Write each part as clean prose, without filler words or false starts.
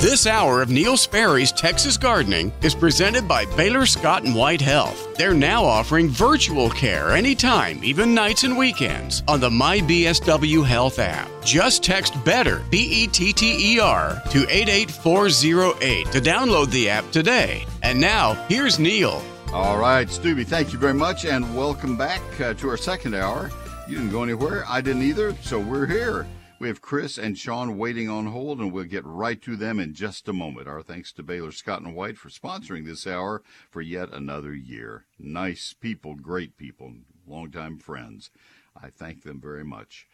This hour of Neil Sperry's Texas Gardening is presented by Baylor Scott and White Health. They're now offering virtual care anytime, even nights and weekends, on the MyBSW Health app. Just text BETTER, B-E-T-T-E-R, to 88408 to download the app today. And now, here's Neil. All right, Stubby, thank you very much, and welcome back to our second hour. You didn't go anywhere. I didn't either, so we're here. We have Chris and Sean waiting on hold, and we'll get right to them in just a moment. Our thanks to Baylor Scott and White for sponsoring this hour for yet another year. Nice people, great people, longtime friends. I thank them very much.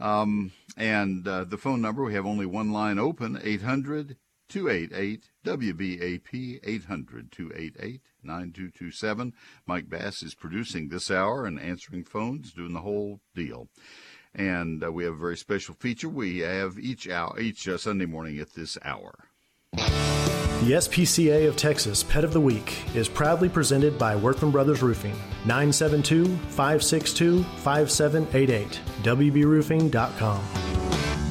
The phone number, we have only one line open, 800-288-WBAP, 800-288-9227. Mike Bass is producing this hour and answering phones, doing the whole deal. And we have a very special feature we have each Sunday morning at this hour. The SPCA of Texas Pet of the Week is proudly presented by Wortham Brothers Roofing, 972-562-5788, wbroofing.com.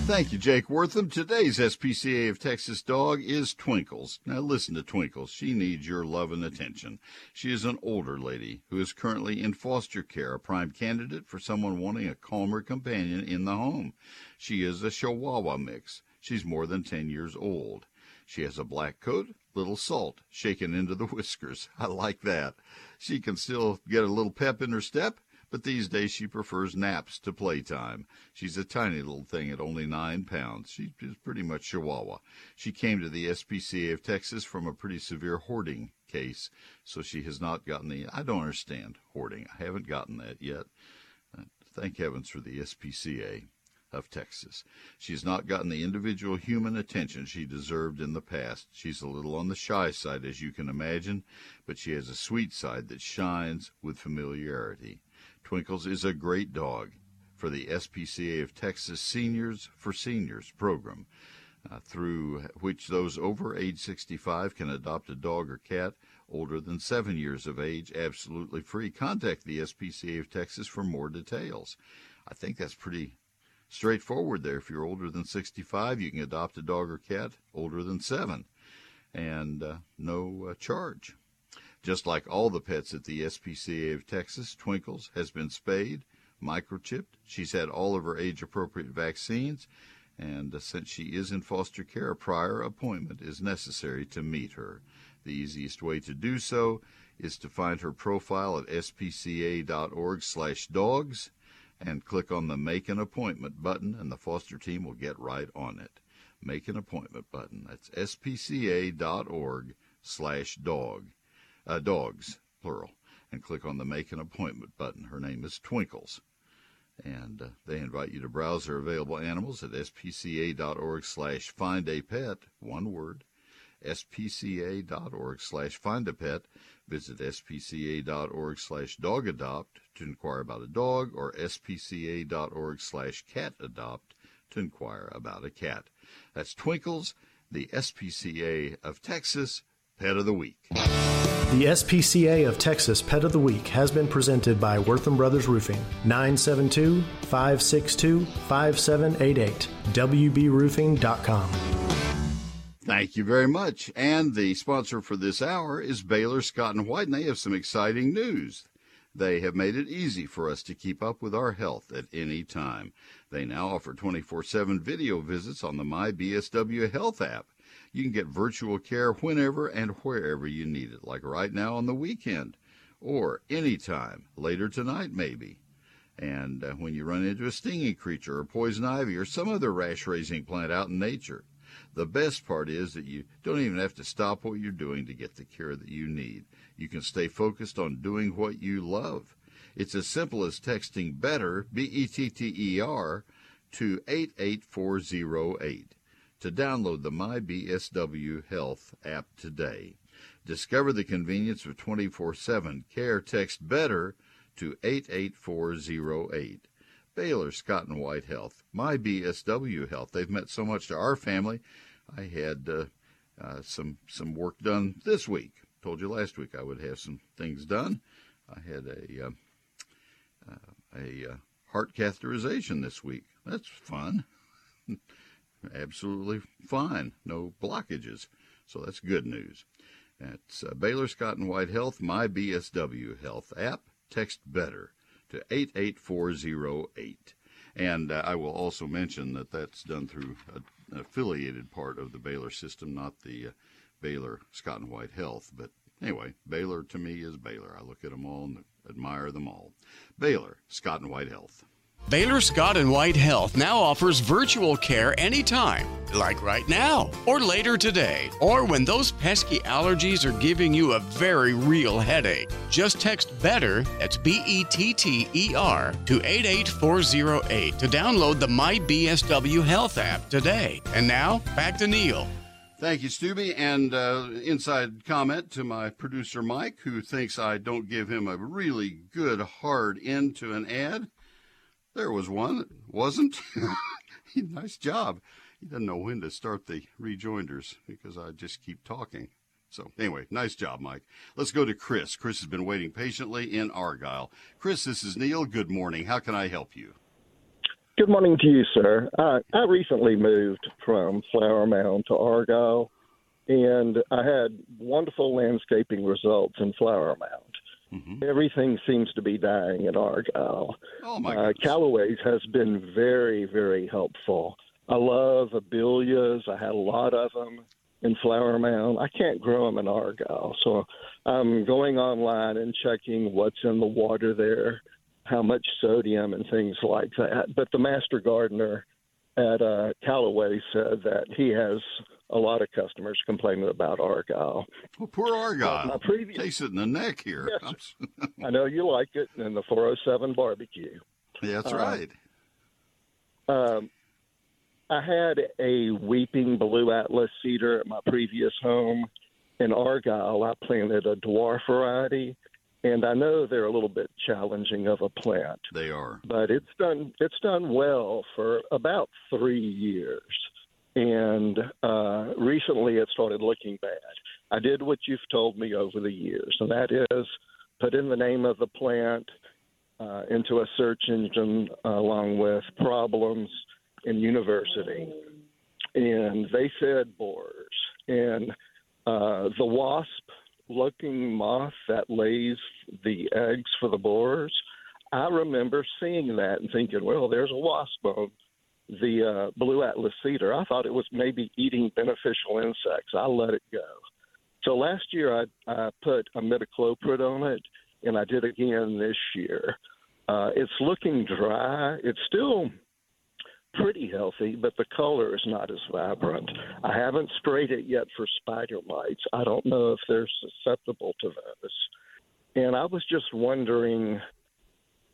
Thank you, Jake Wortham. Today's SPCA of Texas dog is Twinkles. Now listen to Twinkles. She needs your love and attention. She is an older lady who is currently in foster care, a prime candidate for someone wanting a calmer companion in the home. She is a Chihuahua mix. She's more than 10 years old. She has a black coat, little salt shaken into the whiskers. I like that. She can still get a little pep in her step, but these days she prefers naps to playtime. She's a tiny little thing at only 9 pounds. She's pretty much Chihuahua. She came to the SPCA of Texas from a pretty severe hoarding case, so she has not gotten the, I don't understand hoarding. I haven't gotten that yet. Thank heavens for the SPCA of Texas. She's not gotten the individual human attention she deserved in the past. She's a little on the shy side, as you can imagine, but she has a sweet side that shines with familiarity. Twinkles is a great dog for the SPCA of Texas Seniors for Seniors program, through which those over age 65 can adopt a dog or cat older than 7 years of age absolutely free. Contact the SPCA of Texas for more details. I think that's pretty straightforward there. If you're older than 65, you can adopt a dog or cat older than 7, and no charge. Just like all the pets at the SPCA of Texas, Twinkles has been spayed, microchipped. She's had all of her age-appropriate vaccines, and since she is in foster care, a prior appointment is necessary to meet her. The easiest way to do so is to find her profile at spca.org/dogs and click on the Make an Appointment button, and the foster team will get right on it. Make an Appointment button. That's spca.org/dog. Dogs, plural, and click on the Make an Appointment button. Her name is Twinkles, and they invite you to browse their available animals at spca.org/findapet, one word, spca.org/findapet. Visit spca.org/dogadopt to inquire about a dog, or spca.org/catadopt to inquire about a cat. That's Twinkles, the SPCA of Texas Pet of the Week. The SPCA of Texas Pet of the Week has been presented by Wortham Brothers Roofing, 972-562-5788, wbroofing.com. Thank you very much. And the sponsor for this hour is Baylor Scott and White, and they have some exciting news. They have made it easy for us to keep up with our health at any time. They now offer 24/7 video visits on the MyBSW Health app. You can get virtual care whenever and wherever you need it, like right now on the weekend or anytime, later tonight maybe. And when you run into a stinging creature or poison ivy or some other rash-raising plant out in nature, the best part is that you don't even have to stop what you're doing to get the care that you need. You can stay focused on doing what you love. It's as simple as texting BETTER, B-E-T-T-E-R, to 88408. To download the MyBSW Health app today. Discover the convenience of 24/7 care. Text BETTER to 88408. Baylor Scott and White Health, MyBSW Health. They've meant so much to our family. I had some work done this week. Told you last week I would have some things done. I had a heart catheterization this week. That's fun. absolutely fine, no blockages. So that's good news. That's Baylor Scott and White Health, MyBSW Health app. Text BETTER to 88408. And I will also mention that that's done through an affiliated part of the Baylor system, not the Baylor Scott and White Health. But anyway, Baylor to me is Baylor. I look at them all and admire them all. Baylor Scott and White Health. Baylor Scott and White Health now offers virtual care anytime, like right now, or later today, or when those pesky allergies are giving you a very real headache. Just text BETTER, that's B-E-T-T-E-R, to 88408 to download the MyBSW Health app today. And now, back to Neil. Thank you, Stubby, and inside comment to my producer, Mike, who thinks I don't give him a really good hard end to an ad. There was one that wasn't. Nice job. He doesn't know when to start the rejoinders because I just keep talking. So anyway, nice job, Mike. Let's go to Chris. Chris has been waiting patiently in Argyle. Chris, this is Neil. Good morning. How can I help you? Good morning to you, sir. I recently moved from Flower Mound to Argyle, and I had wonderful landscaping results in Flower Mound. Mm-hmm. Everything seems to be dying in Argyle. Oh, my goodness. Calloway's has been very, very helpful. I love abelias. I had a lot of them in Flower Mound. I can't grow them in Argyle, so I'm going online and checking what's in the water there, how much sodium and things like that. But the master gardener at Calloway said that he has a lot of customers complaining about Argyle. Well, poor Argyle. Case it in the neck here. Yes, I know you like it, and the 407 barbecue. Yeah, that's right. I had a weeping blue Atlas cedar at my previous home. In Argyle, I planted a dwarf variety, and I know they're a little bit challenging of a plant. They are. But it's done well for about 3 years. And recently it started looking bad. I did what you've told me over the years, and that is put in the name of the plant into a search engine along with problems in university. And they said borers. And the wasp-looking moth that lays the eggs for the borers, I remember seeing that and thinking, well, there's a wasp on the blue Atlas cedar. I thought it was maybe eating beneficial insects. I let it go. So last year I put imidacloprid on it, and I did again this year. It's looking dry. It's still pretty healthy, but the color is not as vibrant. I haven't sprayed it yet for spider mites. I don't know if they're susceptible to those. And I was just wondering,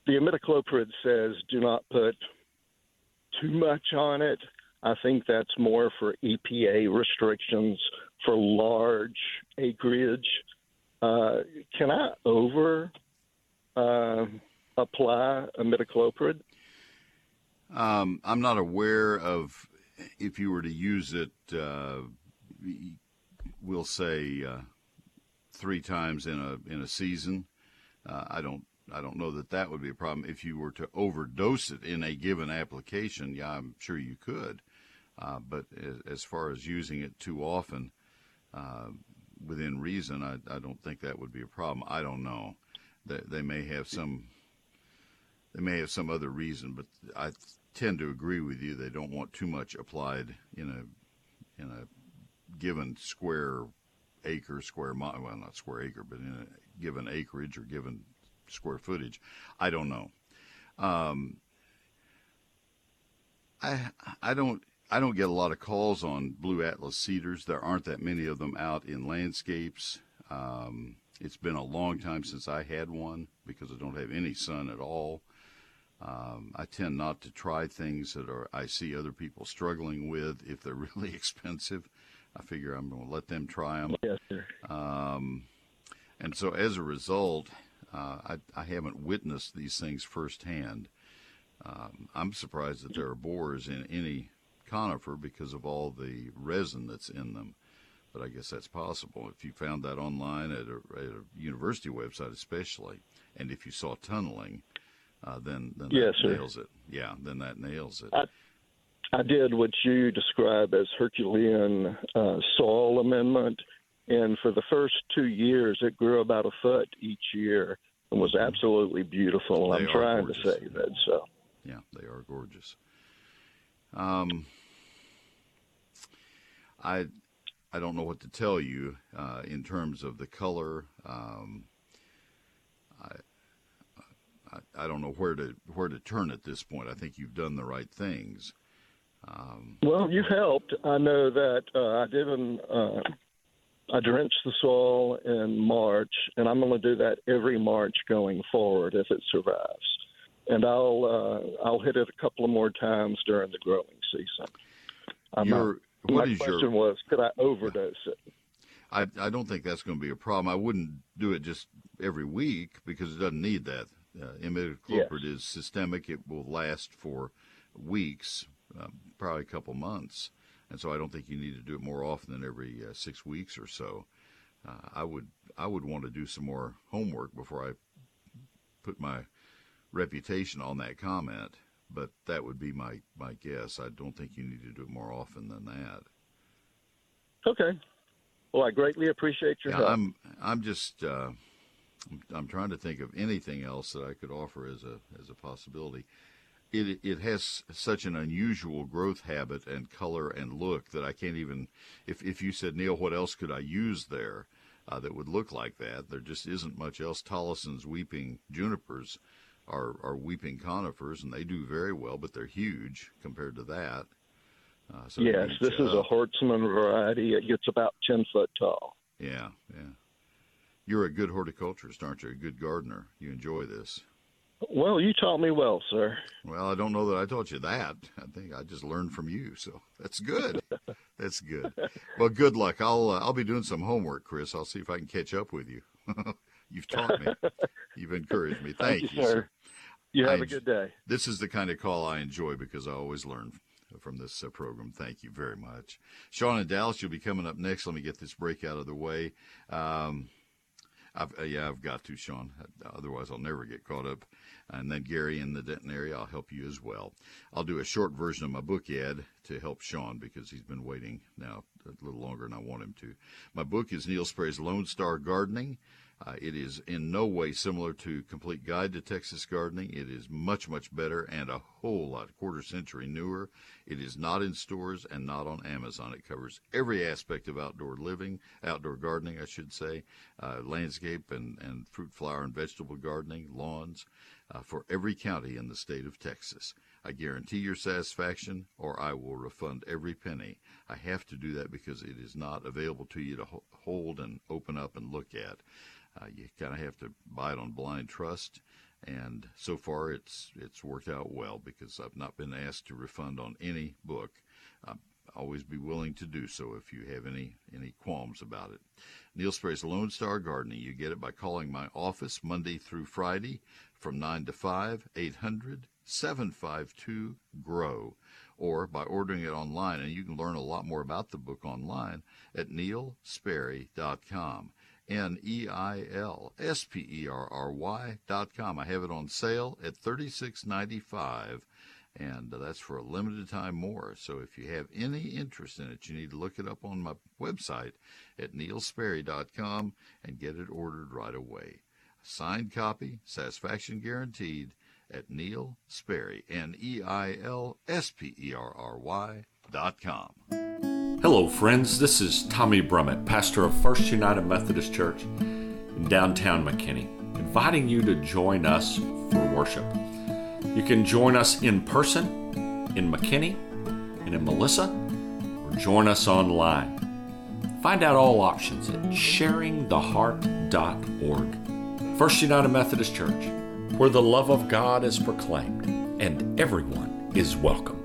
the imidacloprid says do not put too much on it. I think that's more for EPA restrictions for large acreage. Can I over-apply imidacloprid? I'm not aware of if you were to use it, we'll say 3 times in a season. I don't know that would be a problem. If you were to overdose it in a given application, yeah, I'm sure you could. But as far as using it too often, within reason, I don't think that would be a problem. I don't know. They may have some other reason, but I tend to agree with you. They don't want too much applied in a given in a given acreage or given square footage. I don't know. I don't get a lot of calls on blue Atlas cedars. There aren't that many of them out in landscapes. It's been a long time since I had one because I don't have any sun at all. I tend not to try things that I see other people struggling with if they're really expensive. I figure I'm going to let them try them. Yes, sir. And so as a result, I haven't witnessed these things firsthand. I'm surprised that there are borers in any conifer because of all the resin that's in them, but I guess that's possible. If you found that online at a university website especially, and if you saw tunneling, then that nails it. Yeah, then that nails it. I, I did what you describe as Herculean soil amendment, and for the first 2 years, it grew about a foot each year and was absolutely beautiful. I'm trying to save it. So, yeah, they are gorgeous. I don't know what to tell you in terms of the color. I don't know where to turn at this point. I think you've done the right things. Well, you helped. I know that I drenched the soil in March, and I'm going to do that every March going forward if it survives. And I'll hit it a couple of more times during the growing season. My question was, could I overdose it? I don't think that's going to be a problem. I wouldn't do it just every week because it doesn't need that. Imidacloprid is systemic. It will last for weeks, probably a couple months. And so I don't think you need to do it more often than every 6 weeks or so. I would want to do some more homework before I put my reputation on that comment, but that would be my guess. I don't think you need to do it more often than that. Okay. Well, I greatly appreciate your help. I'm trying to think of anything else that I could offer as a possibility. It has such an unusual growth habit and color and look that I can't even. If you said, Neil, what else could I use there that would look like that? There just isn't much else. Tollesan's weeping junipers are weeping conifers, and they do very well, but they're huge compared to that. Yes, this is a Hortsman variety. It gets about 10 foot tall. Yeah. You're a good horticulturist, aren't you? A good gardener. You enjoy this. Well, you taught me well, sir. Well, I don't know that I taught you that. I think I just learned from you, so that's good. That's good. Well, good luck. I'll be doing some homework, Chris. I'll see if I can catch up with you. You've taught me. You've encouraged me. Thank you, sir. You have a good day. This is the kind of call I enjoy because I always learn from this program. Thank you very much. Sean and Dallas, you'll be coming up next. Let me get this break out of the way. I've got to, Sean. Otherwise, I'll never get caught up. And then Gary in the Denton area, I'll help you as well. I'll do a short version of my book ad to help Sean because he's been waiting now a little longer than I want him to. My book is Neil Sperry's Lone Star Gardening. It is in no way similar to Complete Guide to Texas Gardening. It is much, much better and a whole lot, quarter century newer. It is not in stores and not on Amazon. It covers every aspect of outdoor gardening, I should say, landscape and fruit, flower, and vegetable gardening, lawns, for every county in the state of Texas. I guarantee your satisfaction, or I will refund every penny. I have to do that because it is not available to you to hold and open up and look at. You kind of have to buy it on blind trust, and so far it's worked out well because I've not been asked to refund on any book. I'll always be willing to do so if you have any qualms about it. Neil Sperry's Lone Star Gardening. You get it by calling my office Monday through Friday from 9 to 5, 800-752-GROW, or by ordering it online, and you can learn a lot more about the book online at neilsperry.com. neilsperry.com. I have it on sale at $36.95, and that's for a limited time more. So if you have any interest in it, you need to look it up on my website at neilsperry.com and get it ordered right away. Signed copy, satisfaction guaranteed at Neil Sperry, neilsperry.com. Hello, friends. This is Tommy Brummett, pastor of First United Methodist Church in downtown McKinney, inviting you to join us for worship. You can join us in person in McKinney and in Melissa, or join us online. Find out all options at sharingtheheart.org. First United Methodist Church, where the love of God is proclaimed and everyone is welcome.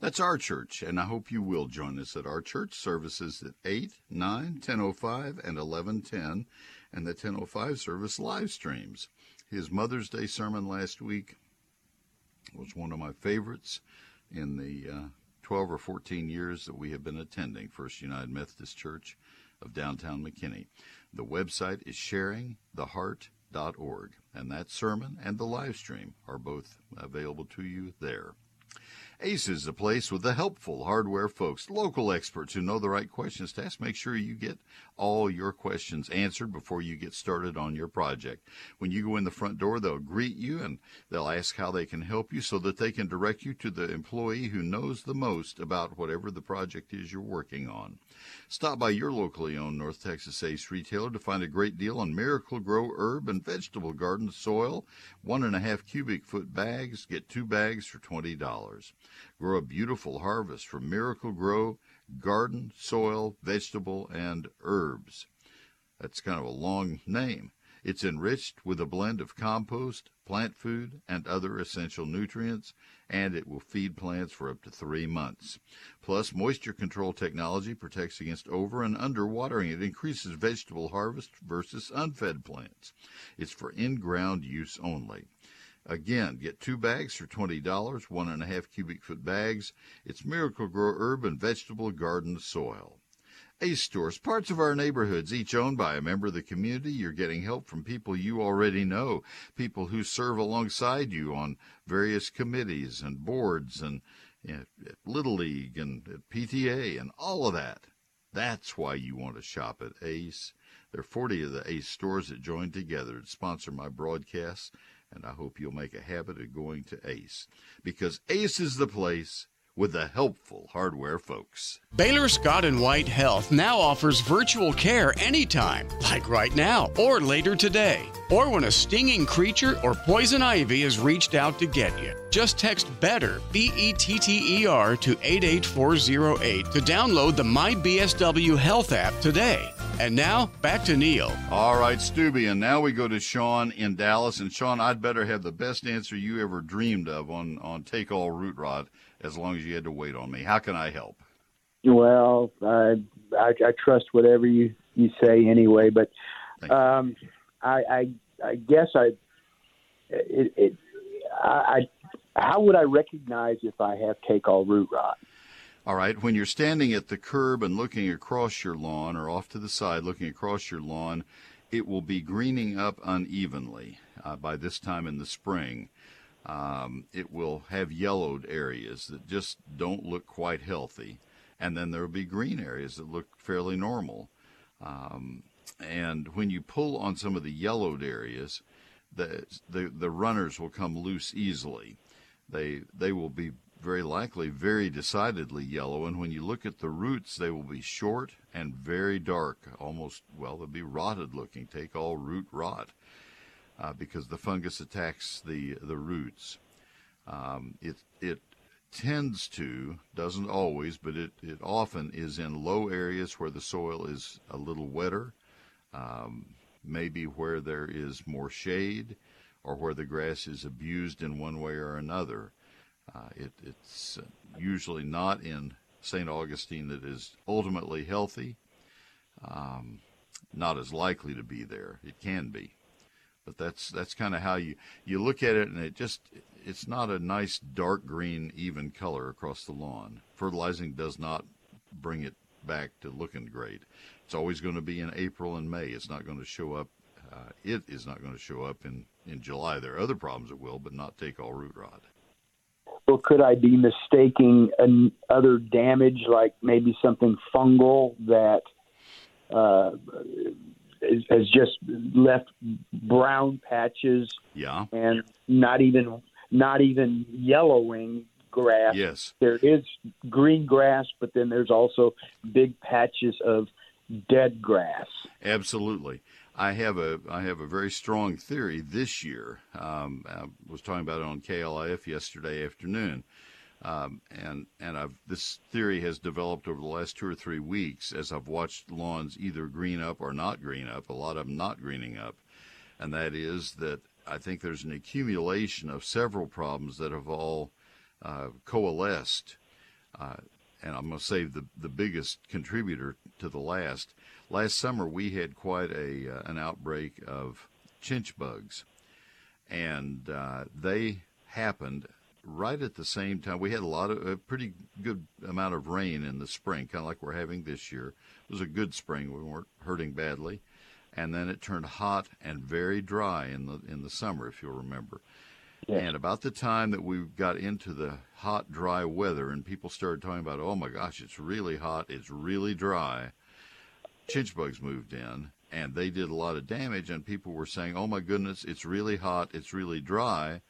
That's our church, and I hope you will join us at our church services at 8, 9, 10:05, and 11:10, and the 10:05 service live streams. His Mother's Day sermon last week was one of my favorites in the 12 or 14 years that we have been attending First United Methodist Church of downtown McKinney. The website is sharingtheheart.org. sharingtheheart.org, and that sermon and the live stream are both available to you there. Ace is the place with the helpful hardware folks, local experts who know the right questions to ask. Make sure you get all your questions answered before you get started on your project. When you go in the front door, they'll greet you and they'll ask how they can help you so that they can direct you to the employee who knows the most about whatever the project is you're working on. Stop by your locally owned North Texas Ace retailer to find a great deal on Miracle-Gro herb and vegetable garden soil. 1.5 cubic foot bags. Get 2 bags for $20. Grow a beautiful harvest from Miracle-Gro garden, soil, vegetable, and herbs. That's kind of a long name. It's enriched with a blend of compost, plant food, and other essential nutrients, and it will feed plants for up to 3 months. Plus, moisture control technology protects against over and under watering. It increases vegetable harvest versus unfed plants. It's for in-ground use only. Again, get 2 bags for $20, 1.5 cubic foot bags. It's Miracle-Gro herb and vegetable garden soil. Ace stores, parts of our neighborhoods, each owned by a member of the community. You're getting help from people you already know, people who serve alongside you on various committees and boards and Little League and PTA and all of that. That's why you want to shop at Ace. There are 40 of the Ace stores that joined together to sponsor my broadcasts. And I hope you'll make a habit of going to Ace, because Ace is the place with the helpful hardware folks. Baylor Scott and White Health now offers virtual care anytime, like right now or later today, or when a stinging creature or poison ivy has reached out to get you. Just text BETTER, B-E-T-T-E-R, to 88408 to download the MyBSW Health app today. And now, back to Neil. All right, Stubby, and now we go to Sean in Dallas. And, Sean, I'd better have the best answer you ever dreamed of on take-all root rot, as long as you had to wait on me. How can I help? Well, I trust whatever you say anyway, but how would I recognize if I have take-all root rot? All right, when you're standing at the curb and looking across your lawn, or off to the side looking across your lawn, it will be greening up unevenly by this time in the spring. It will have yellowed areas that just don't look quite healthy, and then there will be green areas that look fairly normal. And when you pull on some of the yellowed areas, the runners will come loose easily. They will be very likely very decidedly yellow, and when you look at the roots, they will be short and very dark, almost, well, they'll be rotted looking. Take all root rot, because the fungus attacks the roots. It tends to, doesn't always, but it often is in low areas where the soil is a little wetter, maybe where there is more shade, or where the grass is abused in one way or another. It's usually not in St. Augustine that is ultimately healthy, not as likely to be there. It can be. But that's kind of how you look at it, and it's not a nice dark green, even color across the lawn. Fertilizing does not bring it back to looking great. It's always going to be in April and May. It's not going to show up. It is not going to show up in July. There are other problems that will, but not take all root rot. Well, could I be mistaking other damage, like maybe something fungal that has just left brown patches, and not even yellowing grass? Yes, there is green grass, but then there's also big patches of dead grass. Absolutely. I have a very strong theory this year. I was talking about it on KLIF yesterday afternoon, this theory has developed over the last 2 or 3 weeks as I've watched lawns either green up or not green up, a lot of them not greening up, and that is that I think there's an accumulation of several problems that have all coalesced, and I'm going to save the biggest contributor to the last. Last summer, we had quite an outbreak of chinch bugs, and they happened right at the same time. We had a pretty good amount of rain in the spring, kind of like we're having this year. It was a good spring. We weren't hurting badly, and then it turned hot and very dry in the summer, if you'll remember. Yes. And about the time that we got into the hot, dry weather and people started talking about, oh my gosh, it's really hot, it's really dry, chinch bugs moved in and they did a lot of damage, and people were saying, oh my goodness, it's really hot, it's really dry.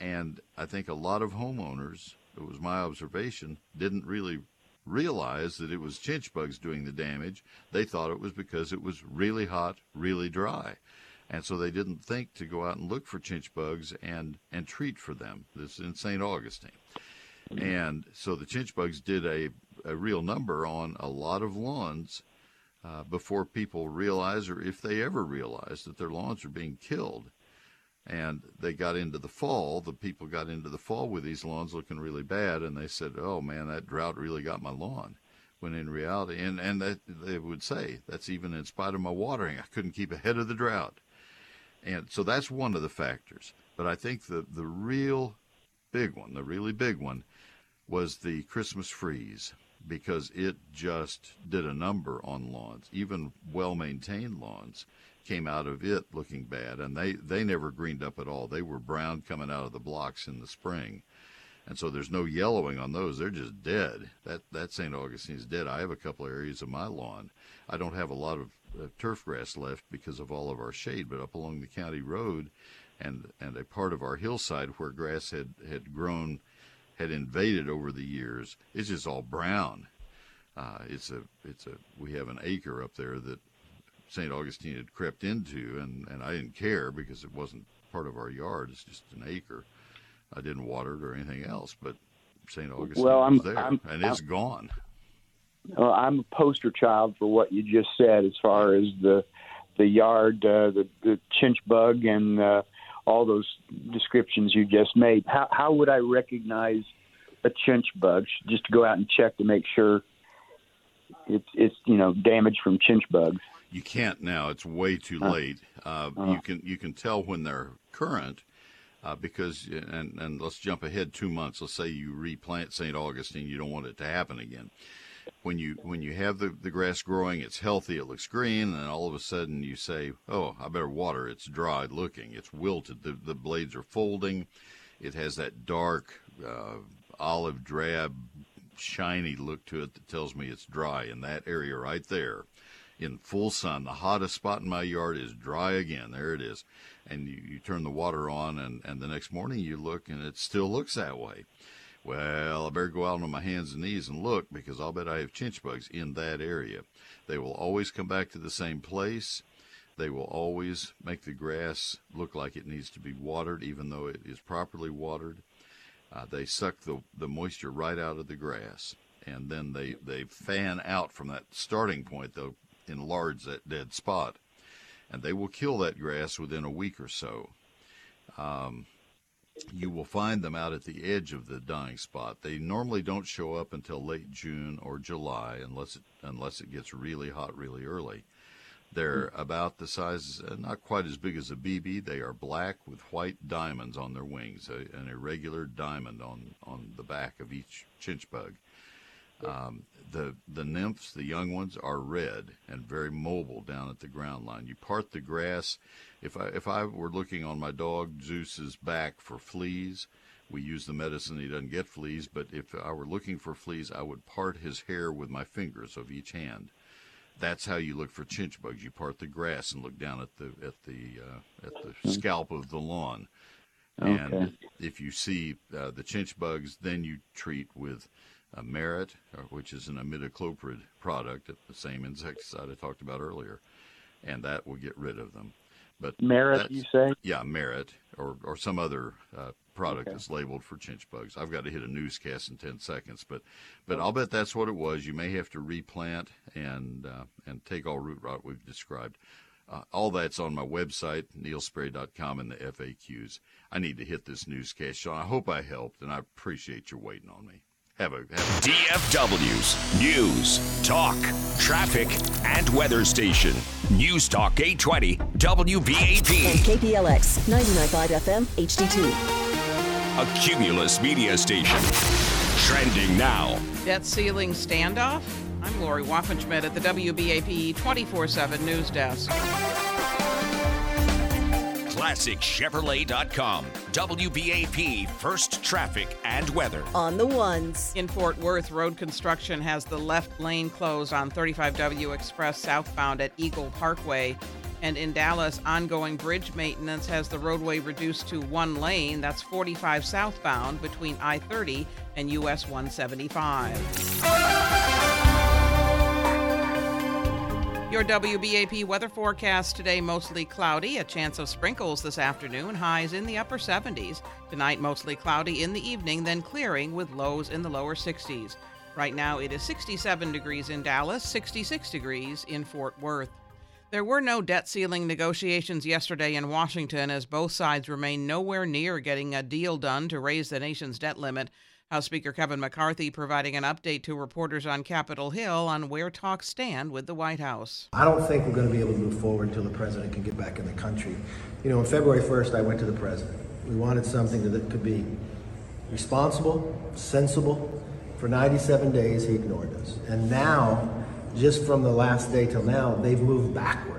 And I think a lot of homeowners, it was my observation, didn't really realize that it was chinch bugs doing the damage. They thought it was because it was really hot, really dry. And so they didn't think to go out and look for chinch bugs and treat for them. This is in St. Augustine. And so the chinch bugs did a real number on a lot of lawns before people realized, or if they ever realized, that their lawns were being killed. And they got into the fall. The people got into the fall with these lawns looking really bad, and they said, oh, man, that drought really got my lawn. When in reality, and that, they would say, that's even in spite of my watering. I couldn't keep ahead of the drought. And so that's one of the factors. But I think the really big one, was the Christmas freeze, because it just did a number on lawns. Even well-maintained lawns came out of it looking bad, and they never greened up at all. They were brown coming out of the blocks in the spring. And so there's no yellowing on those. They're just dead. That St. Augustine is dead. I have a couple of areas of my lawn. I don't have a lot of turf grass left because of all of our shade, but up along the county road and a part of our hillside where grass had grown, had invaded over the years, it's just all brown. We have an acre up there that St. Augustine had crept into, and I didn't care because it wasn't part of our yard. It's just an acre. I didn't water it or anything else, but St. Augustine was there, and it's gone. Well, I'm a poster child for what you just said as far as the yard, the chinch bug, and all those descriptions you just made. How would I recognize a chinch bug? Just to go out and check to make sure it's damage from chinch bugs. You can't now. It's way too late. You can tell when they're current. Because, and let's jump ahead 2 months. Let's say you replant St. Augustine. You don't want it to happen again. When you have the grass growing, it's healthy, it looks green, and then all of a sudden you say, oh, I better water. It's dry looking. It's wilted. The blades are folding. It has that dark olive drab shiny look to it that tells me it's dry in that area right there. In full sun, the hottest spot in my yard is dry again. There it is. And you turn the water on, and the next morning you look, and it still looks that way. Well, I better go out on my hands and knees and look, because I'll bet I have chinch bugs in that area. They will always come back to the same place. They will always make the grass look like it needs to be watered, even though it is properly watered. They suck the moisture right out of the grass, and then they fan out from that starting point, though, enlarge that dead spot, and they will kill that grass within a week or so. You will find them out at the edge of the dying spot. They normally don't show up until late June or July, unless it gets really hot really early. They're about the size, not quite as big as a BB. They are black with white diamonds on their wings, an irregular diamond on the back of each chinch bug. The nymphs, the young ones, are red and very mobile down at the ground line. You part the grass. If I were looking on my dog Zeus's back for fleas, we use the medicine, he doesn't get fleas, but if I were looking for fleas, I would part his hair with my fingers of each hand. That's how you look for chinch bugs. You part the grass and look down at the scalp of the lawn. Okay. And if you see the chinch bugs, then you treat with Merit, which is an imidacloprid product, the same insecticide I talked about earlier, and that will get rid of them. But Merit, you say? Yeah, Merit, or some other product that's labeled for chinch bugs. I've got to hit a newscast in 10 seconds, but I'll bet that's what it was. You may have to replant and take all root rot we've described. All that's on my website, neilsperry.com, and the FAQs. I need to hit this newscast, Sean. I hope I helped, and I appreciate your waiting on me. DFW's News, Talk, Traffic, and Weather Station. News Talk 820 WBAP. And KPLX 99.5 FM HD2. A Cumulus Media Station. Trending now. Debt ceiling standoff? I'm Lori Waffenschmidt at the WBAP 24/7 News Desk. ClassicChevrolet.com. WBAP First Traffic and Weather. On the ones. In Fort Worth, road construction has the left lane closed on 35W Express southbound at Eagle Parkway. And in Dallas, ongoing bridge maintenance has the roadway reduced to one lane. That's 45 southbound between I-30 and US 175. Your WBAP weather forecast today, mostly cloudy, a chance of sprinkles this afternoon, highs in the upper 70s. Tonight, mostly cloudy in the evening, then clearing with lows in the lower 60s. Right now, it is 67 degrees in Dallas, 66 degrees in Fort Worth. There were no debt ceiling negotiations yesterday in Washington as both sides remain nowhere near getting a deal done to raise the nation's debt limit. House Speaker Kevin McCarthy providing an update to reporters on Capitol Hill on where talks stand with the White House. I don't think we're going to be able to move forward until the president can get back in the country. You know, on February 1st, I went to the president. We wanted something that could be responsible, sensible. For 97 days, he ignored us. And now, just from the last day till now, they've moved backwards.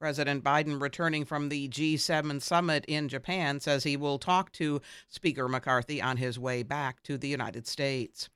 President Biden, returning from the G7 summit in Japan, says he will talk to Speaker McCarthy on his way back to the United States.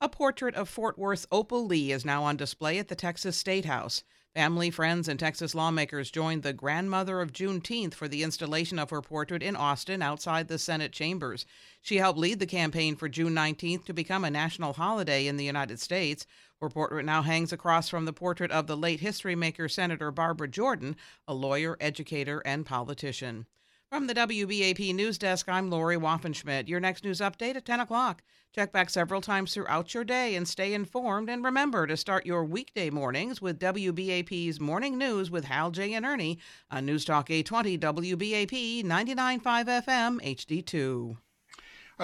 A portrait of Fort Worth's Opal Lee is now on display at the Texas Statehouse. Family, friends, and Texas lawmakers joined the grandmother of Juneteenth for the installation of her portrait in Austin outside the Senate chambers. She helped lead the campaign for June 19th to become a national holiday in the United States. Her portrait now hangs across from the portrait of the late history maker Senator Barbara Jordan, a lawyer, educator, and politician. From the WBAP News Desk, I'm Lori Waffenschmidt. Your next news update at 10 o'clock. Check back several times throughout your day and stay informed. And remember to start your weekday mornings with WBAP's Morning News with Hal, Jay, and Ernie on News Talk 820 WBAP 99.5 FM HD2. All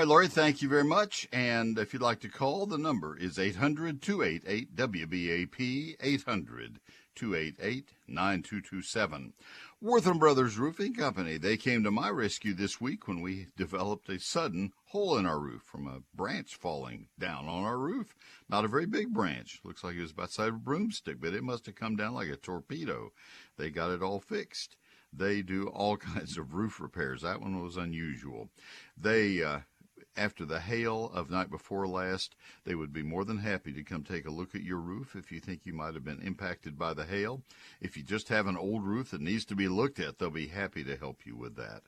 right, Lori, thank you very much. And if you'd like to call, the number is 800-288-WBAP, 800-288-9227. Wortham Brothers Roofing Company, they came to my rescue this week when we developed a sudden hole in our roof from a branch falling down on our roof. Not a very big branch. Looks like it was about the size of a broomstick, but it must have come down like a torpedo. They got it all fixed. They do all kinds of roof repairs. That one was unusual. They... After the hail of night before last, they would be more than happy to come take a look at your roof if you think you might have been impacted by the hail. If you just have an old roof that needs to be looked at, they'll be happy to help you with that.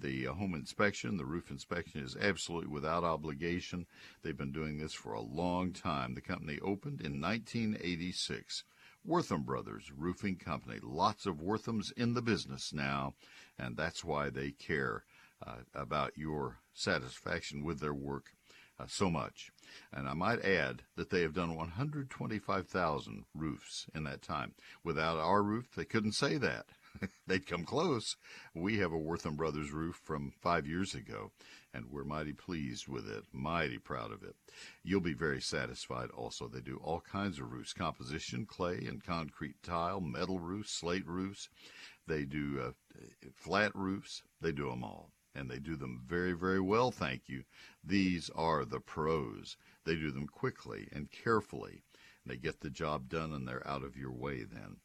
The home inspection, the roof inspection, is absolutely without obligation. They've been doing this for a long time. The company opened in 1986. Wortham Brothers Roofing Company. Lots of Worthams in the business now, and that's why they care about your satisfaction with their work so much. And I might add that they have done 125,000 roofs in that time. Without our roof, they couldn't say that. They'd come close. We have a Wortham Brothers roof from 5 years ago, and we're mighty pleased with it, mighty proud of it. You'll be very satisfied also. They do all kinds of roofs, composition, clay and concrete tile, metal roofs, slate roofs. They do flat roofs. They do them all. And they do them very, very well, thank you. These are the pros. They do them quickly and carefully. And they get the job done, and they're out of your way then.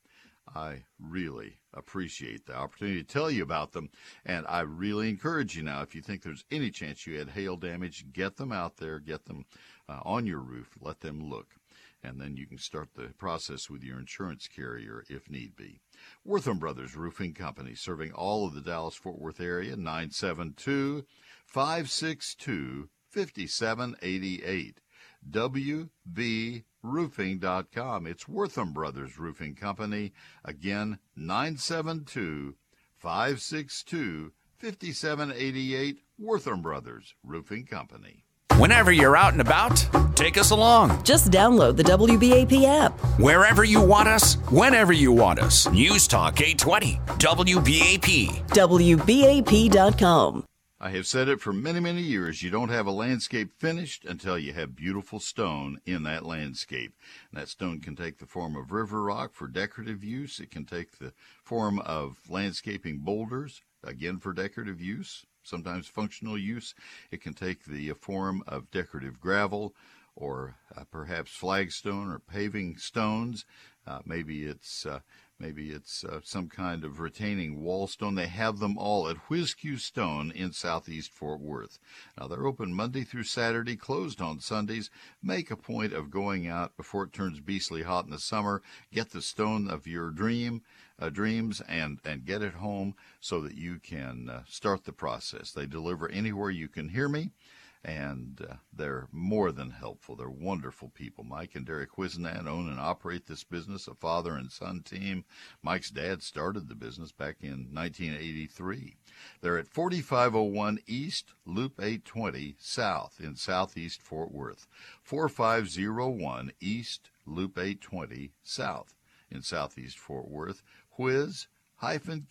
I really appreciate the opportunity to tell you about them, and I really encourage you now, if you think there's any chance you had hail damage, get them out there, get them on your roof, let them look. And then you can start the process with your insurance carrier if need be. Wortham Brothers Roofing Company, serving all of the Dallas-Fort Worth area, 972-562-5788. WBRoofing.com. It's Wortham Brothers Roofing Company. Again, 972-562-5788. Wortham Brothers Roofing Company. Whenever you're out and about, take us along. Just download the WBAP app. Wherever you want us, whenever you want us. News Talk 820, WBAP. WBAP.com. I have said it for many, many years. You don't have a landscape finished until you have beautiful stone in that landscape. And that stone can take the form of river rock for decorative use. It can take the form of landscaping boulders, again for decorative use. Sometimes functional use. It can take the form of decorative gravel or perhaps flagstone or paving stones. Maybe it's some kind of retaining wall stone. They have them all at Whiz-Q Stone in southeast Fort Worth. Now, they're open Monday through Saturday, closed on Sundays. Make a point of going out before it turns beastly hot in the summer. Get the stone of your dreams and get it home so that you can start the process. They deliver anywhere you can hear me. And they're more than helpful. They're wonderful people. Mike and Derek Wisnan own and operate this business, a father and son team. Mike's dad started the business back in 1983. They're at 4501 East, Loop 820 South in southeast Fort Worth. 4501 East, Loop 820 South in southeast Fort Worth. Whiz-Q.com,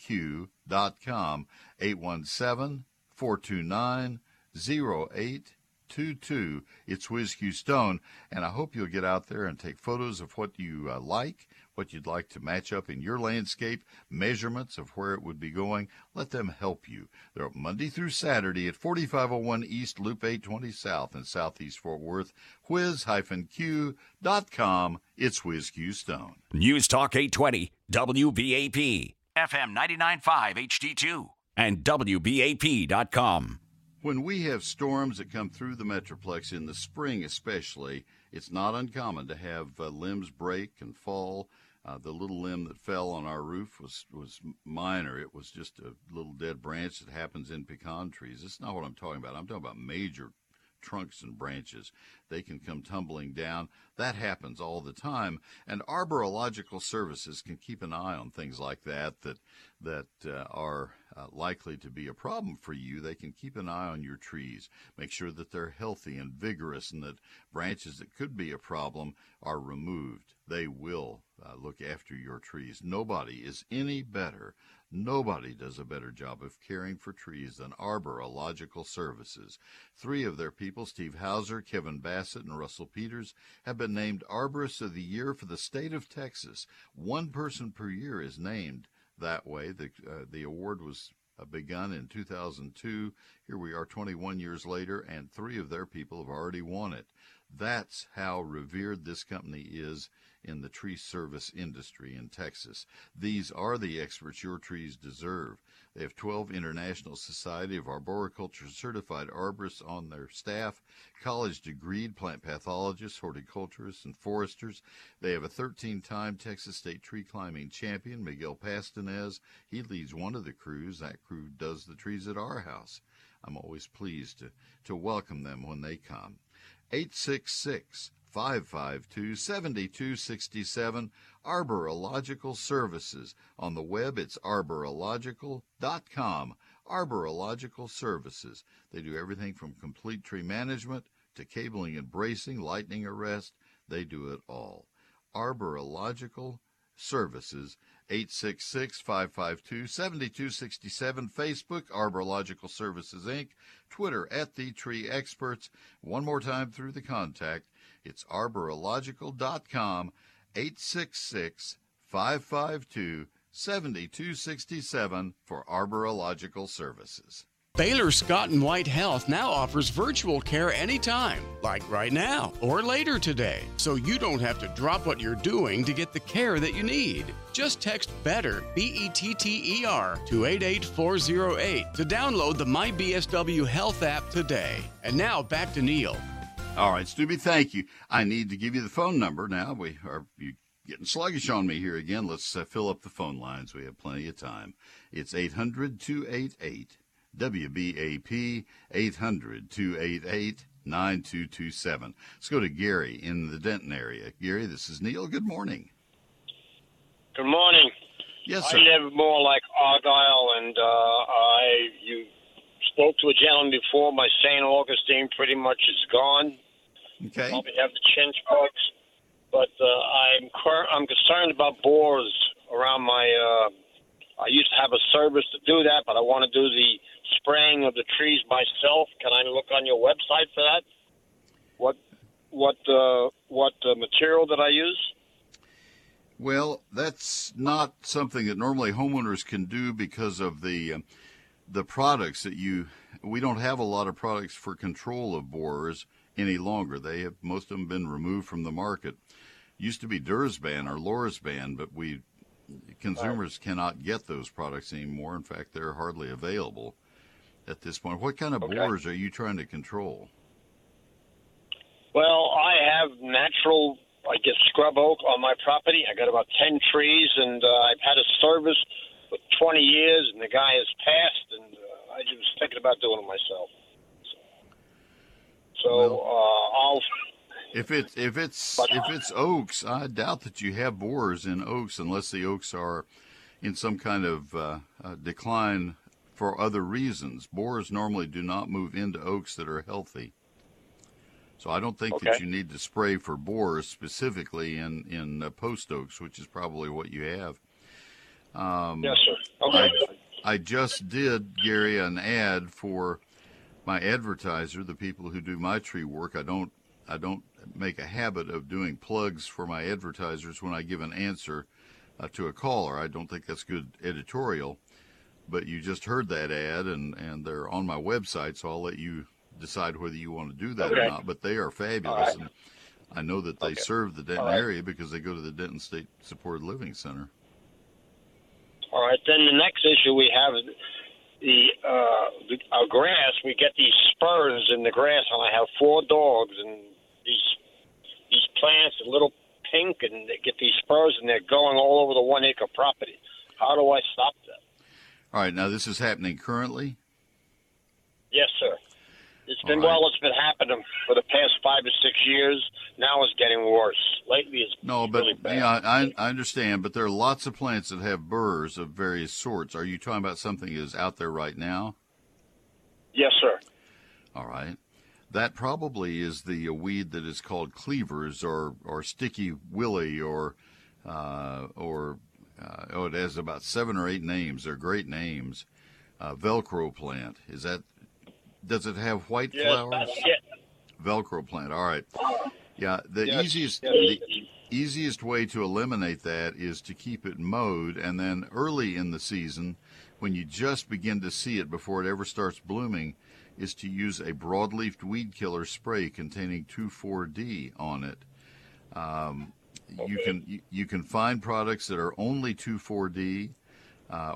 817-429 0822. It's Whiz-Q Stone, and I hope you'll get out there and take photos of what you like, what you'd like to match up in your landscape, measurements of where it would be going. Let them help you. They're up Monday through Saturday at 4501 East, Loop 820 South in southeast Fort Worth. Whiz-Q.com. It's Whiz-Q Stone. News Talk 820, WBAP, FM 99.5 HD2, and WBAP.com. When we have storms that come through the Metroplex in the spring especially, it's not uncommon to have limbs break and fall. The little limb that fell on our roof was minor. It was just a little dead branch that happens in pecan trees. That's not what I'm talking about. I'm talking about major trunks and branches. They can come tumbling down. That happens all the time. And Arborological Services can keep an eye on things like that are likely to be a problem for you. They can keep an eye on your trees, make sure that they're healthy and vigorous, and that branches that could be a problem are removed. They will look after your trees. Nobody is any better. Nobody does a better job of caring for trees than Arborological Services. Three of their people, Steve Hauser, Kevin Bassett, and Russell Peters, have been named Arborists of the Year for the state of Texas. One person per year is named that way. The award was begun in 2002. Here we are 21 years later, and three of their people have already won it. That's how revered this company is in the tree service industry in Texas. These are the experts your trees deserve. They have 12 International Society of Arboriculture certified arborists on their staff, college-degreed plant pathologists, horticulturists, and foresters. They have a 13-time Texas State tree climbing champion, Miguel Pastanez. He leads one of the crews. That crew does the trees at our house. I'm always pleased to welcome them when they come. 866-552-7267, Arborological Services. On the web, it's arborological.com, Arborological Services. They do everything from complete tree management to cabling and bracing, lightning arrest. They do it all. Arborological Services, 866-552-7267, Facebook, Arborological Services, Inc., Twitter, @TheTreeExperts. One more time through the contact, it's arborological.com, 866-552-7267 for Arborological Services. Baylor Scott and White Health now offers virtual care anytime, like right now or later today, so you don't have to drop what you're doing to get the care that you need. Just text BETTER, B-E-T-T-E-R, to 88408 to download the MyBSW Health app today. And now back to Neil. All right, Stubby, thank you. I need to give you the phone number now. You're getting sluggish on me here again. Let's fill up the phone lines. We have plenty of time. It's 800-288. WBAP, 800-288-9227. Let's go to Gary in the Denton area. Gary, this is Neil. Good morning. Good morning. Yes, sir. I live more like Argyle, and you spoke to a gentleman before. My St. Augustine pretty much is gone. Okay. Probably have the chinch bugs, but I'm concerned about borers around my. I used to have a service to do that, but I want to do the spraying of the trees myself. Can I look on your website for that? What material did I use? Well, that's not something that normally homeowners can do because of the products that we don't have a lot of products for control of borers any longer. They have, most of them, been removed from the market. Used to be Dursban or Lorisban, but we consumers cannot get those products anymore. In fact, they're hardly available at this point. What kind of borers are you trying to control? Well, I have natural, I guess, scrub oak on my property. I got about 10 trees, and I've had a service for 20 years, and the guy has passed, and I was thinking about doing it myself. So, if it's oaks, I doubt that you have borers in oaks unless the oaks are in some kind of decline for other reasons. Borers normally do not move into oaks that are healthy. So I don't think that you need to spray for borers specifically in post oaks, which is probably what you have. Yes, sir. Okay. I just did, Gary, an ad for my advertiser, the people who do my tree work. I don't make a habit of doing plugs for my advertisers when I give an answer to a caller. I don't think that's good editorial. But you just heard that ad, and they're on my website, so I'll let you decide whether you want to do that or not. But they are fabulous. Right. And I know that they serve the Denton area because they go to the Denton State Supported Living Center. All right. Then the next issue we have is our grass. We get these spurs in the grass, and I have four dogs, and these plants are little pink, and they get these spurs, and they're going all over the 1 acre property. How do I stop that? All right, now this is happening currently? Yes, sir. It's been happening for the past 5 to 6 years. Now it's getting worse. Lately it's really bad. Yeah, I understand, but there are lots of plants that have burrs of various sorts. Are you talking about something that is out there right now? Yes, sir. All right. That probably is the weed that is called cleavers or sticky willy or it has about 7 or 8 names. They're great names. Velcro plant. Does it have white flowers? Yeah. Velcro plant. All right. Yeah. The easiest way to eliminate that is to keep it mowed, and then early in the season, when you just begin to see it before it ever starts blooming, is to use a broadleaf weed killer spray containing 2,4-D on it. You can find products that are only 2,4-D,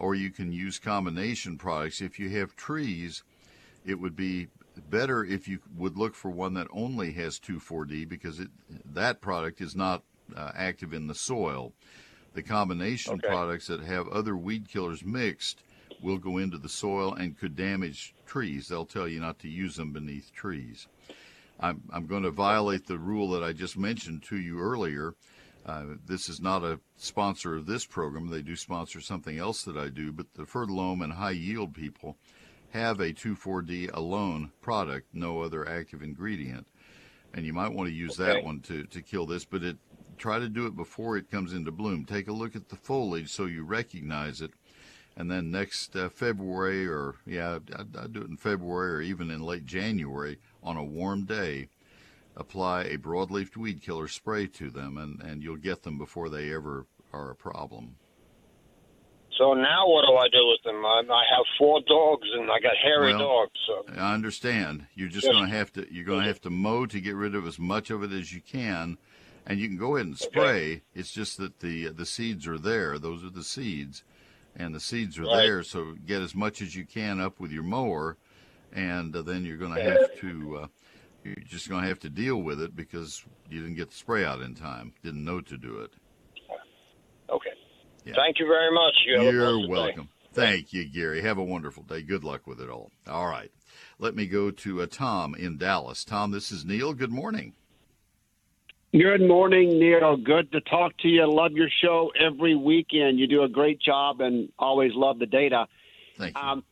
or you can use combination products. If you have trees, it would be better if you would look for one that only has 2,4-D because that product is not active in the soil. The combination products that have other weed killers mixed will go into the soil and could damage trees. They'll tell you not to use them beneath trees. I'm going to violate the rule that I just mentioned to you earlier. This is not a sponsor of this program. They do sponsor something else that I do, but the Fertilome and high yield people have a 2,4-D alone product, no other active ingredient. And you might want to use that one to kill this, but try to do it before it comes into bloom. Take a look at the foliage so you recognize it. And then next February, or I do it in February or even in late January, on a warm day, apply a broadleaf weed killer spray to them, and you'll get them before they ever are a problem. So now what do I do with them? I have 4 dogs, and I got hairy dogs. So. I understand. You're just going to have to mow to get rid of as much of it as you can, and you can go ahead and spray. It's just that the seeds are there. Those are the seeds. And the seeds are there, so get as much as you can up with your mower, and then you're going to have to, you're just going to have to deal with it because you didn't get the spray out in time, didn't know to do it. Okay. Yeah. Thank you very much. You're welcome. Thank you, Gary. Have a wonderful day. Good luck with it all. All right. Let me go to Tom in Dallas. Tom, this is Neil. Good morning. Good morning, Neil. Good to talk to you. Love your show every weekend. You do a great job and always love the data. Thank you.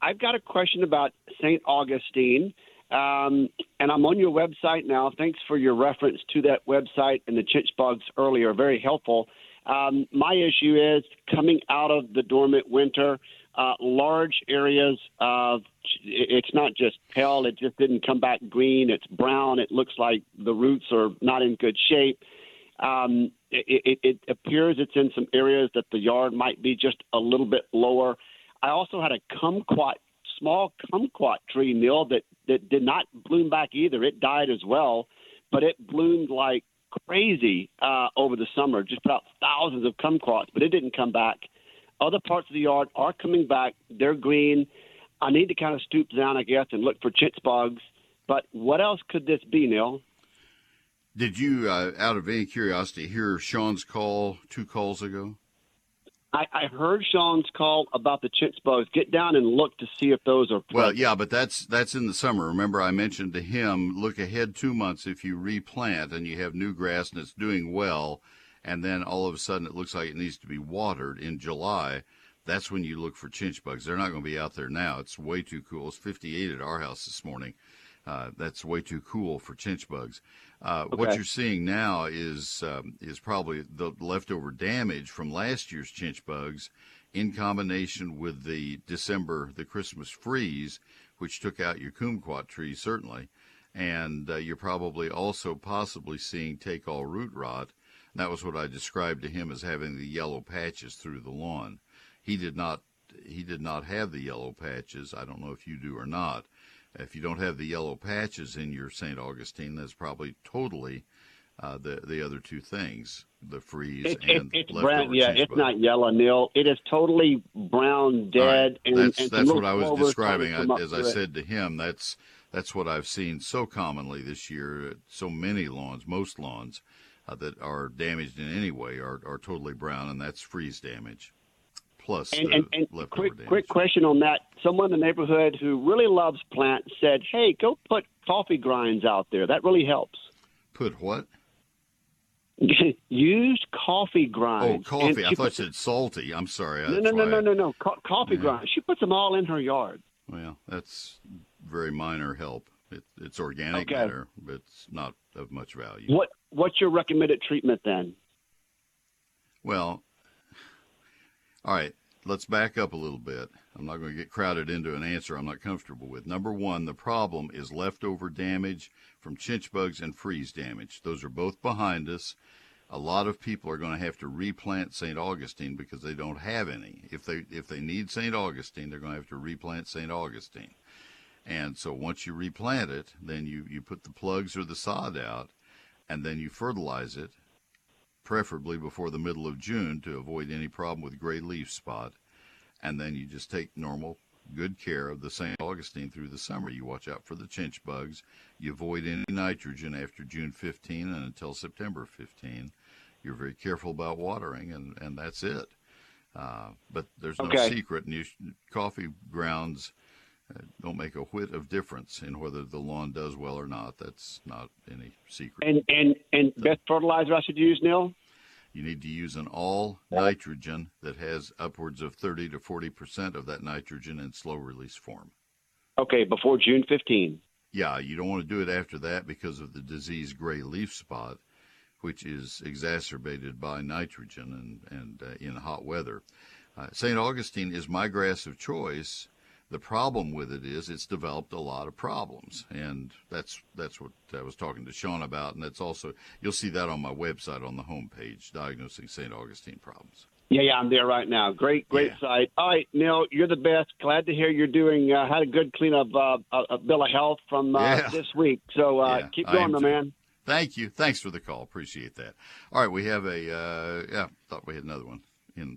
I've got a question about St. Augustine, and I'm on your website now. Thanks for your reference to that website and the chinch bugs earlier. Very helpful. My issue is coming out of the dormant winter, large areas of it's not just pale, it just didn't come back green, it's brown, it looks like the roots are not in good shape. It appears it's in some areas that the yard might be just a little bit lower. I also had a kumquat, small kumquat tree, Neil, that that did not bloom back either. It died as well, but it bloomed like crazy over the summer, just about thousands of kumquats, but it didn't come back. Other parts of the yard are coming back. They're green. I need to kind of stoop down, I guess, and look for chinch bugs. But what else could this be, Neil? Did you, out of any curiosity, hear Sean's call 2 calls ago? I heard Sean's call about the chinch bugs. Get down and look to see if those are present. Well, yeah, but that's in the summer. Remember, I mentioned to him, look ahead 2 months if you replant and you have new grass and it's doing well, and then all of a sudden it looks like it needs to be watered in July. That's when you look for chinch bugs. They're not going to be out there now. It's way too cool. It's 58 at our house this morning. That's way too cool for chinch bugs. Okay. What you're seeing now is probably the leftover damage from last year's chinch bugs in combination with the Christmas freeze, which took out your kumquat tree, certainly. And you're probably also possibly seeing take-all root rot. And that was what I described to him as having the yellow patches through the lawn. He did not have the yellow patches. I don't know if you do or not. If you don't have the yellow patches in your St. Augustine, that's probably totally the other 2 things, the freeze and it's leftover brown. Yeah, it's bug. Not yellow, Neil. It is totally brown, dead. Right. And that's what I was describing. As I said to him, that's what I've seen so commonly this year. So many lawns, most lawns that are damaged in any way are totally brown, and that's freeze damage. Plus and quick question on that. Someone in the neighborhood who really loves plants said, hey, go put coffee grinds out there. That really helps. Put what? Used coffee grinds. Oh, coffee. I thought you said salty. I'm sorry. No. Coffee grinds. She puts them all in her yard. Well, that's very minor help. It's organic matter, but it's not of much value. What's your recommended treatment then? Well, all right, let's back up a little bit. I'm not going to get crowded into an answer I'm not comfortable with. Number one, the problem is leftover damage from chinch bugs and freeze damage. Those are both behind us. A lot of people are going to have to replant St. Augustine because they don't have any. If they need St. Augustine, they're going to have to replant St. Augustine. And so once you replant it, then you put the plugs or the sod out, and then you fertilize it, preferably before the middle of June to avoid any problem with gray leaf spot. And then you just take normal, good care of the St. Augustine through the summer. You watch out for the chinch bugs. You avoid any nitrogen after June 15 and until September 15. You're very careful about watering, and that's it. But there's no secret. And coffee grounds don't make a whit of difference in whether the lawn does well or not. That's not any secret. And best fertilizer I should use, Neil? You need to use an all-nitrogen that has upwards of 30 to 40% of that nitrogen in slow-release form. Okay, before June 15. Yeah, you don't want to do it after that because of the disease gray leaf spot, which is exacerbated by nitrogen and in hot weather. St. Augustine is my grass of choice. The problem with it is it's developed a lot of problems, and that's what I was talking to Sean about, and that's also, you'll see that on my website on the homepage, Diagnosing St. Augustine Problems. Yeah, I'm there right now. Great site. All right, Neil, you're the best. Glad to hear you're doing, had a good cleanup bill of health from this week. So keep going, my man. Thank you. Thanks for the call. Appreciate that. All right, we have thought we had another one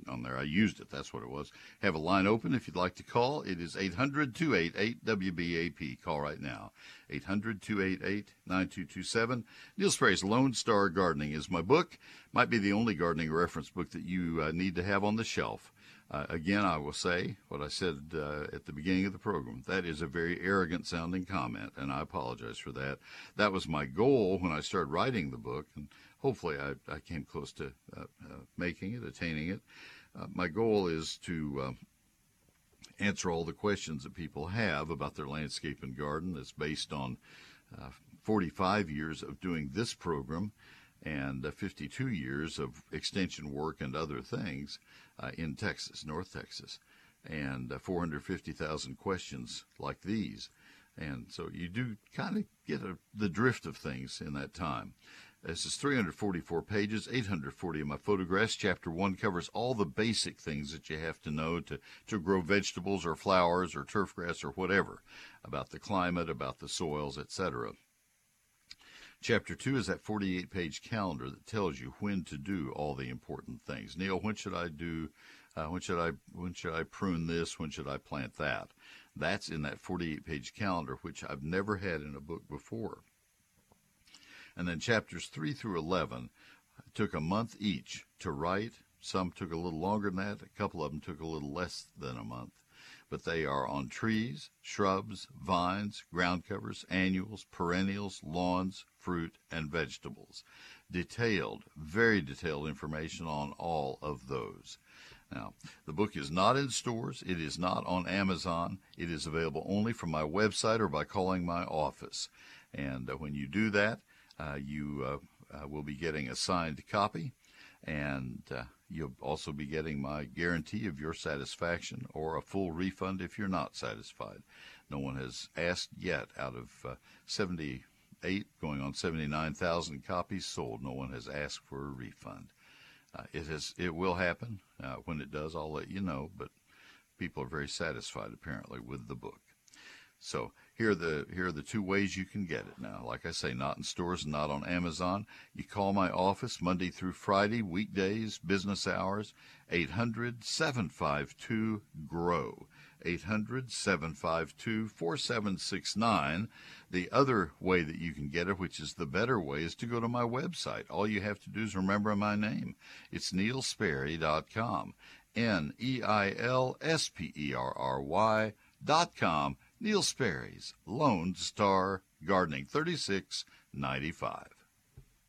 on there. I used it. That's what it was. Have a line open if you'd like to call. It is 800-288-WBAP. Call right now. 800-288-9227. Neil Sperry's Lone Star Gardening is my book. Might be the only gardening reference book that you need to have on the shelf. Again, I will say what I said at the beginning of the program. That is a very arrogant-sounding comment, and I apologize for that. That was my goal when I started writing the book, and hopefully I came close to making it, attaining it. My goal is to answer all the questions that people have about their landscape and garden. It's based on 45 years of doing this program and 52 years of extension work and other things in Texas, North Texas, and 450,000 questions like these. And so you do kind of get the drift of things in that time. This is 344 pages, 840 of my photographs. Chapter 1 covers all the basic things that you have to know to grow vegetables or flowers or turf grass or whatever, about the climate, about the soils, etc. Chapter 2 is that 48-page calendar that tells you when to do all the important things. Neil, when should I do, when should I prune this, when should I plant that? That's in that 48-page calendar, which I've never had in a book before. And then chapters 3 through 11 took a month each to write. Some took a little longer than that. A couple of them took a little less than a month. But they are on trees, shrubs, vines, ground covers, annuals, perennials, lawns, fruit, and vegetables. Detailed, very detailed information on all of those. Now, the book is not in stores. It is not on Amazon. It is available only from my website or by calling my office. And when you do that, you will be getting a signed copy, and you'll also be getting my guarantee of your satisfaction or a full refund if you're not satisfied. No one has asked yet out of 78, going on 79,000 copies sold. No one has asked for a refund. It will happen. When it does, I'll let you know, but people are very satisfied apparently with the book. So here are the two ways you can get it now. Like I say, not in stores and not on Amazon. You call my office Monday through Friday, weekdays, business hours, 800-752-GROW, 800-752-4769. The other way that you can get it, which is the better way, is to go to my website. All you have to do is remember my name. It's neilsperry.com, neilsperry.com. Neil Sperry's Lone Star Gardening, 3695.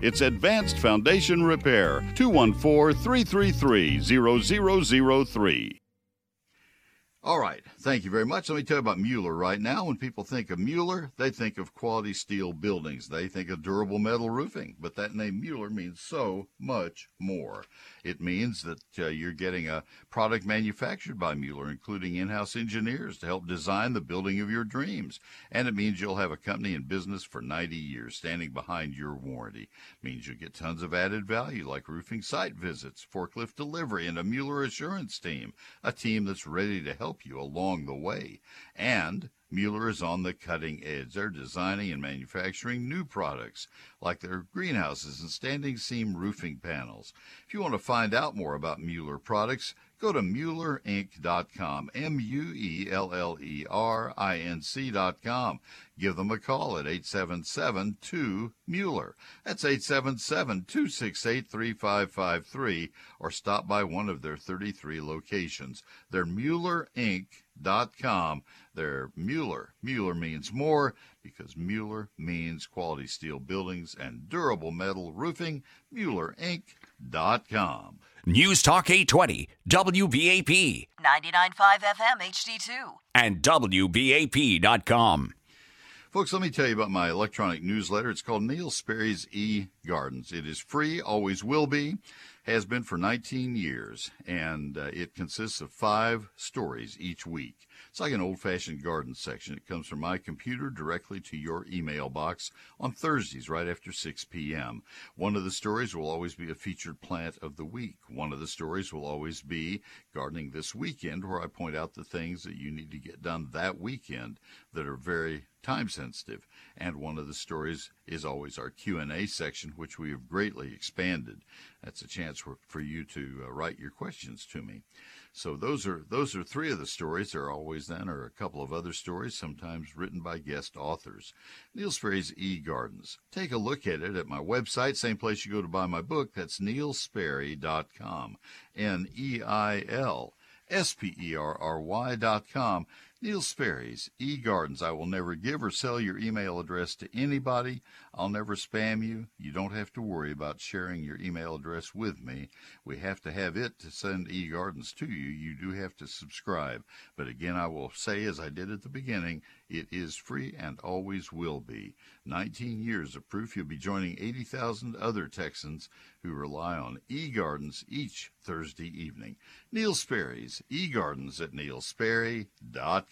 it's Advanced Foundation Repair. 214-333-0003. All right. Thank you very much. Let me tell you about Mueller right now. When people think of Mueller, they think of quality steel buildings. They think of durable metal roofing. But that name Mueller means so much more. It means that you're getting a product manufactured by Mueller, including in-house engineers to help design the building of your dreams. And it means you'll have a company in business for 90 years standing behind your warranty. It means you'll get tons of added value like roofing site visits, forklift delivery, and a Mueller assurance team, a team that's ready to help you along the way. And Mueller is on the cutting edge. They're designing and manufacturing new products like their greenhouses and standing seam roofing panels. If you want to find out more about Mueller products, go to MuellerInc.com, Muellerinc.com. Give them a call at 877-2-MUELLER. That's 877-268-3553, or stop by one of their 33 locations. They're MuellerInc.com. They're Mueller. Mueller means more, because Mueller means quality steel buildings and durable metal roofing. MuellerInc.com. News Talk 820, WBAP, 99.5 FM HD2, and WBAP.com. Folks, let me tell you about my electronic newsletter. It's called Neil Sperry's eGardens. It is free, always will be, has been for 19 years, and it consists of 5 stories each week. It's like an old-fashioned garden section. It comes from my computer directly to your email box on Thursdays right after 6 p.m. One of the stories will always be a featured plant of the week. One of the stories will always be gardening this weekend, where I point out the things that you need to get done that weekend that are very time-sensitive. And one of the stories is always our Q&A section, which we have greatly expanded. That's a chance for you to write your questions to me. So those are 3 of the stories. There always then are a couple of other stories, sometimes written by guest authors. Neil Sperry's eGardens. Take a look at it at my website, same place you go to buy my book. That's neilsperry.com, Neilsperry.com. Neil Sperry's eGardens. I will never give or sell your email address to anybody. I'll never spam you. You don't have to worry about sharing your email address with me. We have to have it to send eGardens to you. You do have to subscribe. But again, I will say, as I did at the beginning, it is free and always will be. 19 years of proof. You'll be joining 80,000 other Texans who rely on eGardens each Thursday evening. Neil Sperry's eGardens at neilsperry.com.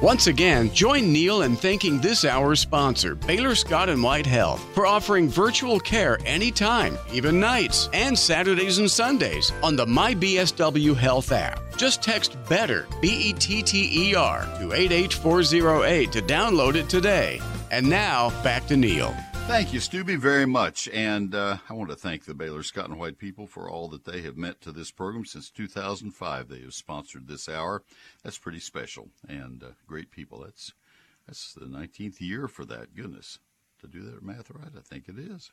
Once again, join Neil in thanking this hour's sponsor, Baylor Scott and White Health, for offering virtual care anytime, even nights, and Saturdays and Sundays on the MyBSW Health app. Just text BETTER, B-E-T-T-E-R, to 88408 to download it today. And now, back to Neil. Thank you, Stubby, very much. And I want to thank the Baylor Scott and White people for all that they have meant to this program. Since 2005, they have sponsored this hour. That's pretty special, and great people. That's the 19th year for that. Goodness, to do that math right, I think it is.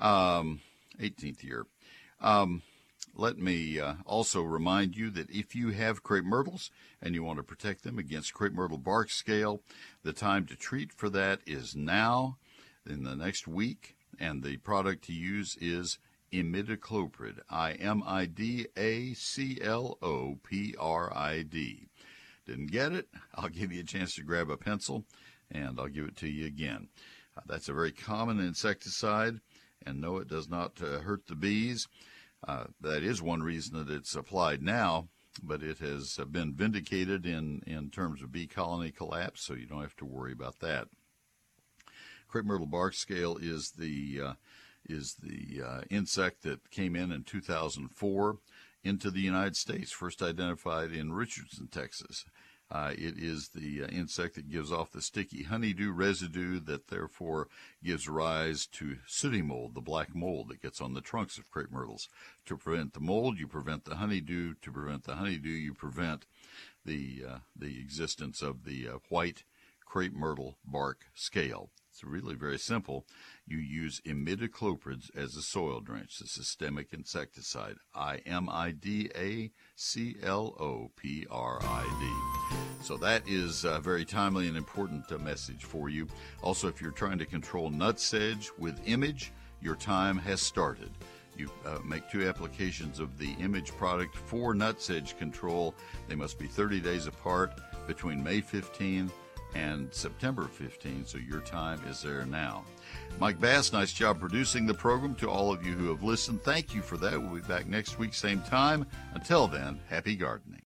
18th year. Let me also remind you that if you have crape myrtles and you want to protect them against crape myrtle bark scale, the time to treat for that is now, in the next week, and the product to use is imidacloprid, I-M-I-D-A-C-L-O-P-R-I-D. Didn't get it? I'll give you a chance to grab a pencil, and I'll give it to you again. That's a very common insecticide, and no, it does not hurt the bees. That is one reason that it's applied now, but it has been vindicated in terms of bee colony collapse, so you don't have to worry about that. Crape myrtle bark scale is the insect that came in 2004 into the United States, first identified in Richardson, Texas. It is the insect that gives off the sticky honeydew residue that therefore gives rise to sooty mold, the black mold that gets on the trunks of crepe myrtles. To prevent the mold, you prevent the honeydew. To prevent the honeydew, you prevent the existence of the white crepe myrtle bark scale. It's really very simple. You use imidacloprid as a soil drench, a systemic insecticide, I-M-I-D-A-C-L-O-P-R-I-D. So that is a very timely and important message for you. Also, if you're trying to control nutsedge with Image, your time has started. You make 2 applications of the Image product for nutsedge control. They must be 30 days apart between May 15 and September 15, so your time is there now. Mike Bass, nice job producing the program. To all of you who have listened, thank you for that. We'll be back next week, same time. Until then, happy gardening.